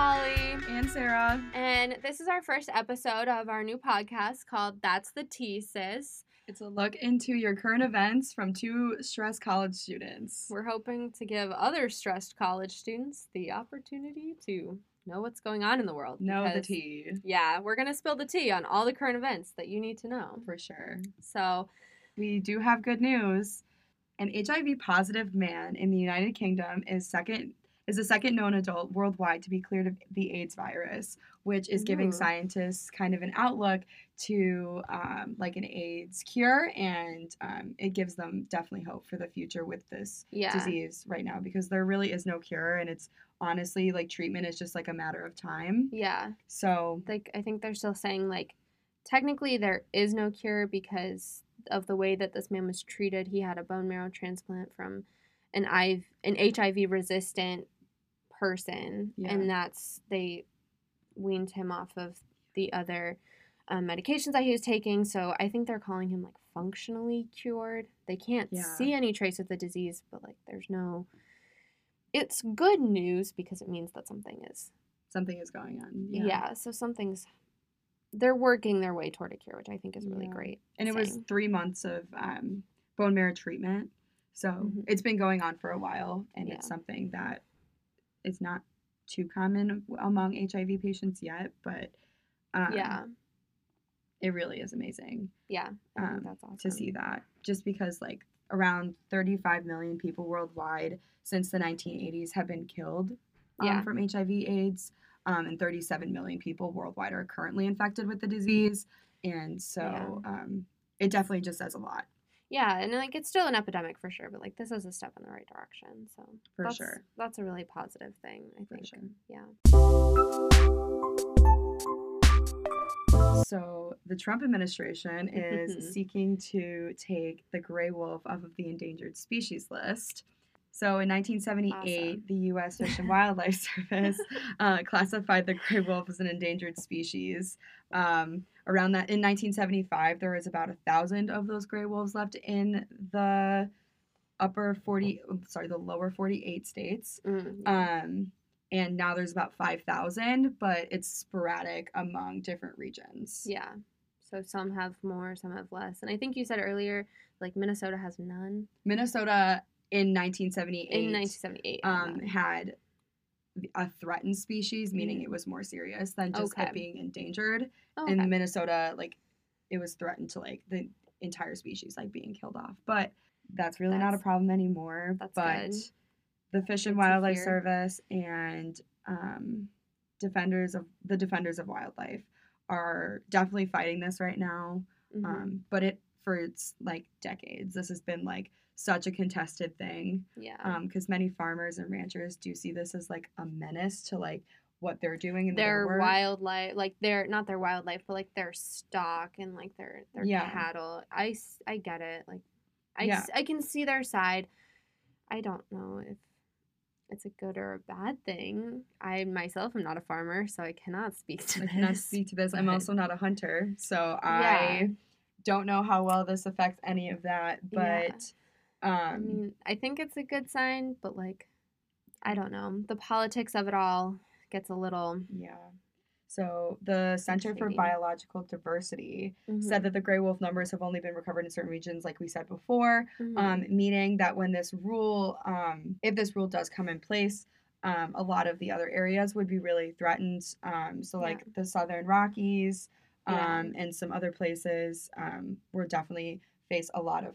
Holly. And Sarah. And this is our first episode of our new podcast called That's the Tea, Sis. It's a look into your current events from two stressed college students. We're hoping to give other stressed college students the opportunity to know what's going on in the world. Know the tea. Yeah, we're going to spill the tea on all the current events that you need to know. For sure. So we do have good news. An HIV-positive man in the United Kingdom is the second known adult worldwide to be cleared of the AIDS virus, which is giving scientists kind of an outlook to like an AIDS cure, and it gives them definitely hope for the future with this disease right now, because there really is no cure, and it's honestly like treatment is just like a matter of time. Yeah. So like I think they're still saying like technically there is no cure because of the way that this man was treated. He had a bone marrow transplant from an HIV resistant person, and that's they weaned him off of the other medications that he was taking, so I think they're calling him like functionally cured. They can't see any trace of the disease, but like there's no, it's good news because it means that something is going on. So they're working their way toward a cure, which I think is really great. And it was 3 months of bone marrow treatment, so it's been going on for a while, and it's something that is not too common among HIV patients yet, but it really is amazing. Yeah, I think that's awesome. To see that, just because like around 35 million people worldwide since the 1980s have been killed from HIV/AIDS, and 37 million people worldwide are currently infected with the disease, and so it definitely just says a lot. Yeah, and, like, it's still an epidemic for sure, but, like, this is a step in the right direction, so. Sure. That's a really positive thing, I think. Sure. Yeah. So, the Trump administration is seeking to take the gray wolf off of the endangered species list. So, in 1978, the U.S. Fish and Wildlife Service classified the gray wolf as an endangered species. Around that, in 1975, there was about 1,000 of those gray wolves left in the lower 48 states. And now there's about 5,000, but it's sporadic among different regions. Yeah. So some have more, some have less. And I think you said earlier, like, Minnesota has none. Minnesota in 1978 had a threatened species, meaning it was more serious than just it being endangered. In Minnesota, like, it was threatened to, like, the entire species, like, being killed off. But that's really not a problem anymore. That's good. The Fish and Wildlife Service and Defenders of Wildlife are definitely fighting this right now. But for decades, this has been, like, such a contested thing. Yeah. Because many farmers and ranchers do see this as, like, a menace to, like, what they're doing and their work. Wildlife, like, their, not their wildlife, but, like, their stock and, like, their cattle. I get it. Like, I can see their side. I don't know if it's a good or a bad thing. I myself am not a farmer, so I cannot speak to this. But I'm also not a hunter, so I don't know how well this affects any of that, but... Yeah. I mean, I think it's a good sign, but, like, I don't know. The politics of it all gets a little... Yeah. So the Center for Biological Diversity said that the gray wolf numbers have only been recovered in certain regions, like we said before, meaning that when this rule, if this rule does come in place, a lot of the other areas would be really threatened. So, like, the Southern Rockies and some other places will definitely face a lot of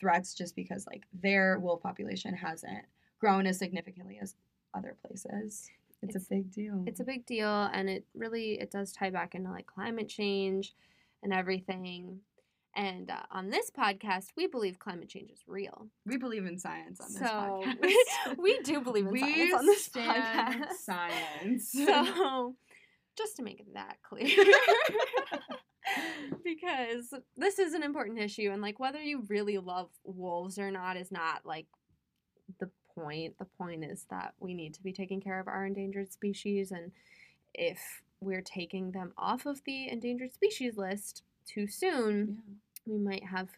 threats, just because, like, their wolf population hasn't grown as significantly as other places. It's a big deal. It's a big deal, and it really does tie back into, like, climate change and everything. And on this podcast, we believe climate change is real. We believe in science on this podcast. We do believe in science on this podcast. Science. So just to make that clear. Because this is an important issue, and, like, whether you really love wolves or not is not, like, the point. The point is that we need to be taking care of our endangered species, and if we're taking them off of the endangered species list too soon, we might have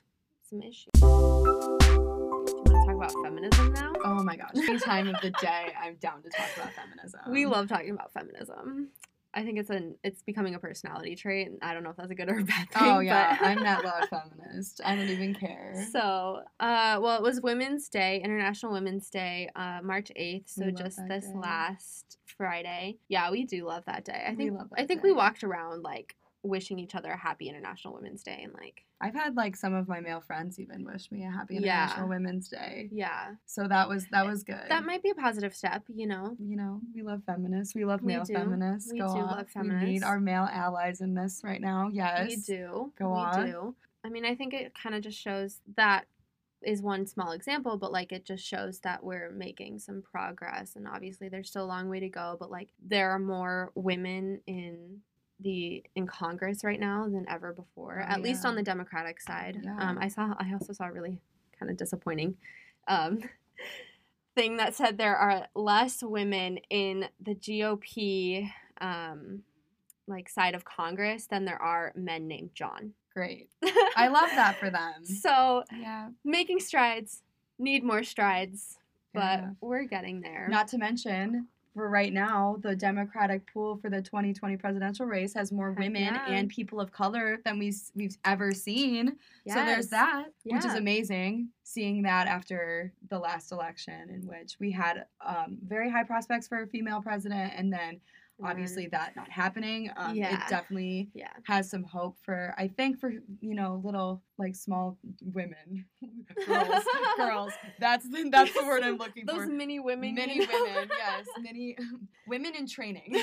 some issues. Do you want to talk about feminism now? Oh Oh my gosh. Any time of the day, I'm down to talk about feminism. We love talking about feminism. I think it's becoming a personality trait, and I don't know if that's a good or a bad thing. Oh, yeah. I'm that loud feminist. I don't even care. So, well, it was Women's Day, International Women's Day, March 8th, so just this last Friday. Yeah, we do love that day. I think we walked around, like, wishing each other a happy International Women's Day, and, like... I've had, like, some of my male friends even wish me a happy International Women's Day. Yeah. So that was good. That might be a positive step, you know? You know, we love feminists. We love male feminists. We do love feminists. We need our male allies in this right now. Yes. We do. Go on. We do. I mean, I think it kind of just shows that is one small example, but, like, it just shows that we're making some progress. And obviously there's still a long way to go, but, like, there are more women in Congress right now than ever before, at least on the Democratic side. Yeah. I also saw a really kind of disappointing thing that said there are less women in the GOP like side of Congress than there are men named John. Great. I love that for them. So making strides, need more strides, but we're getting there. Not to mention... Right now, the Democratic pool for the 2020 presidential race has more women and people of color than we've ever seen. Yes. So there's that, which is amazing, seeing that after the last election in which we had very high prospects for a female president, and then obviously that not happening. It definitely has some hope for you know, little, like, small women. Girls. That's the word I'm looking for. Those mini women. Mini women, yes. Mini women in training.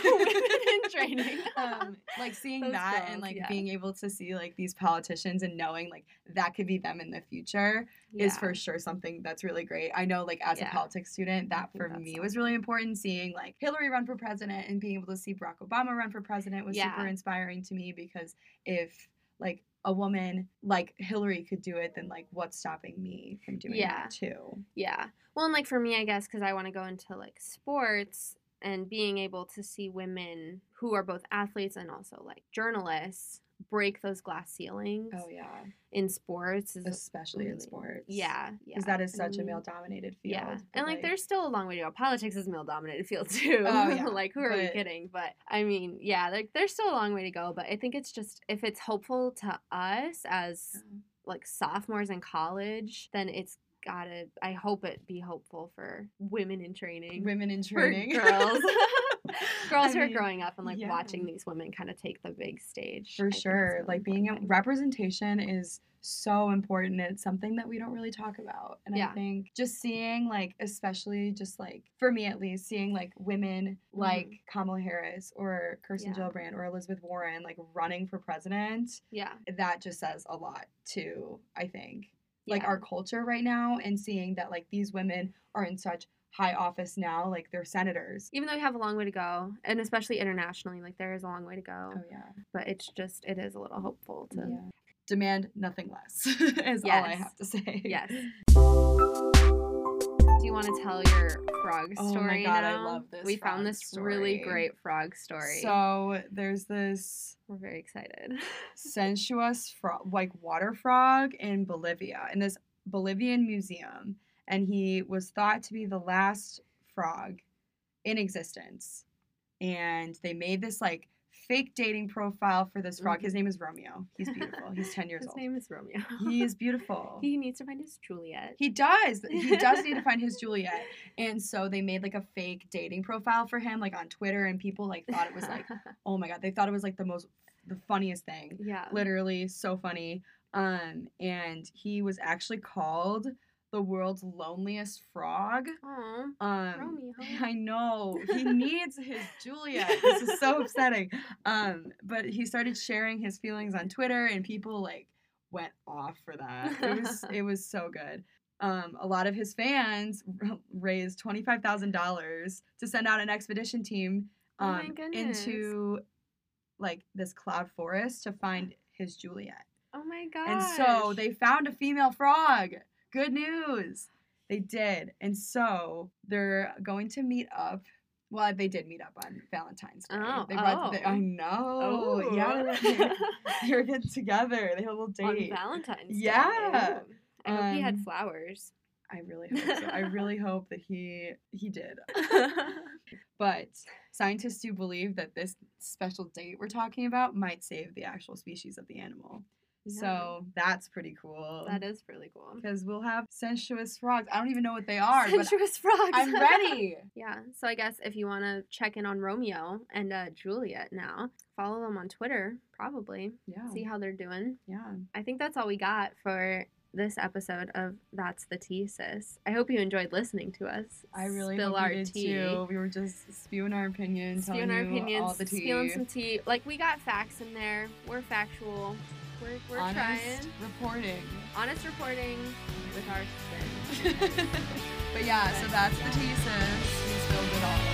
Like, seeing those that girls, and, like, being able to see, like, these politicians and knowing, like, that could be them in the future is for sure something that's really great. I know, like, as a politics student, that for me was really important. Seeing, like, Hillary run for president and being able to see Barack Obama run for president was super inspiring to me, because if, like, a woman like Hillary could do it, then, like, what's stopping me from doing that too? Yeah. Well, and, like, for me, I guess, because I want to go into, like, sports and being able to see women who are both athletes and also, like, journalists break those glass ceilings. Oh, yeah. In sports. Especially really, in sports. Yeah. Because that is such a male-dominated field. Yeah. And, like, there's still a long way to go. Politics is a male-dominated field, too. Oh, yeah. Like, who are we kidding? But, I mean, like, there's still a long way to go. But I think it's just, if it's hopeful to us as, like, sophomores in college, then it's gotta, I hope it be hopeful for women in training. Women in training. For girls. Girls who are growing up and, like, watching these women kind of take the big stage. For sure. Like, being a representation is so important. It's something that we don't really talk about. And I think just seeing, like, especially just, like, for me at least, seeing, like, women like Kamala Harris or Kirsten Gillibrand or Elizabeth Warren, like, running for president. Yeah. That just says a lot too, I think. Like, our culture right now, and seeing that, like, these women are in such high office now, like, they're senators. Even though we have a long way to go, and especially internationally, like, there is a long way to go. Oh, yeah. But it's just, it is a little hopeful to... Yeah. Demand nothing less is all I have to say. Yes. Do you want to tell your frog story? Oh my God, now? I love this. We found this really great frog story. So there's this. We're very excited. Sensuous frog, like, water frog in Bolivia, in this Bolivian museum, and he was thought to be the last frog in existence. And they made this, like, fake dating profile for this frog. His name is Romeo. He's beautiful. He's 10 years old. His name is Romeo. He is beautiful. He needs to find his Juliet. He does need to find his Juliet. And so they made, like, a fake dating profile for him, like, on Twitter, and people, like, thought it was, like, oh my God, they thought it was, like, the funniest thing. Yeah. Literally so funny. And he was actually called the world's loneliest frog. Aww, Romeo. I know. He needs his Juliet. This is so upsetting. But he started sharing his feelings on Twitter, and people, like, went off for that. It was so good. A lot of his fans raised $25,000 to send out an expedition team into, like, this cloud forest to find his Juliet. Oh, my God. And so they found a female frog. Good news. They did. And so they're going to meet up. Well, they did meet up on Valentine's Day. Oh, I know. Oh. Yeah. They're getting together. They had a little date. On Valentine's Day. Yeah. I hope he had flowers. I really hope so. I really hope that he did. But scientists do believe that this special date we're talking about might save the actual species of the animal. Yeah. So that's pretty cool. That is really cool. Because we'll have sensuous frogs. I don't even know what they are. Sensuous frogs. I'm ready. Yeah. So I guess if you want to check in on Romeo and Juliet now, follow them on Twitter, probably. Yeah. See how they're doing. Yeah. I think that's all we got for this episode of That's the Tea, Sis. I hope you enjoyed listening to us. I really spill our tea too. We were just spewing our opinions, spewing telling our you opinions, all the tea. Spewing some tea. Like, we got facts in there. We're factual. We're honest trying. Honest reporting with our spin. But yeah, so that's the tea, Sis. We spilled it all.